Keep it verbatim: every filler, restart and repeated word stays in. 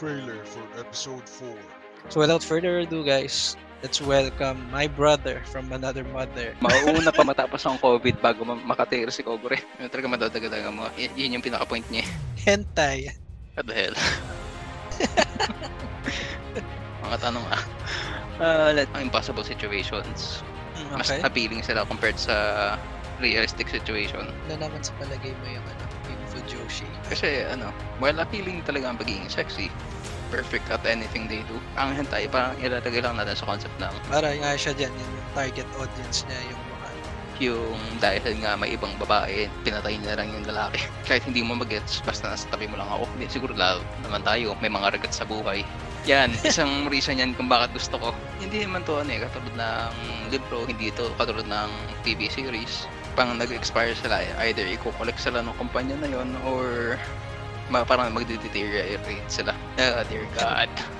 trailer for episode four. So without further ado guys, let's welcome my brother from another mother. Mauuna pa matapos ang COVID bago makatira si Kogure. Yung talaga madadagadaga mo. Y- yun yung pinaka-point niya. Hentai. What the hell? Mga tanong ah. Uh, let, impossible situations. Okay. Mas appealing sila compared sa realistic situation. Ano naman sa palagay mo yung ano, yung Fujoshi? Kasi ano, while appealing talaga ang pagiging sexy, perfect at anything they do, ang hentai parang ilalagay lang natin sa concept ng para nga siya dyan, yung target audience niya, yung mga yung dahil nga may ibang babae, pinatay niya lang yung lalaki. Kahit hindi mo mag-gets, basta nasa tabi mo lang ako. Hindi, siguro lalo naman tayo, may mga regrets sa buhay. Yan, isang reason yan kung bakit gusto ko. Hindi naman to ano eh, katulad ng libro, hindi ito katulad ng T V series. Pang nag-expire sila, either i-collect sila ng kumpanya na yon or ma- parang magde-deteriorate sila. Oh dear God.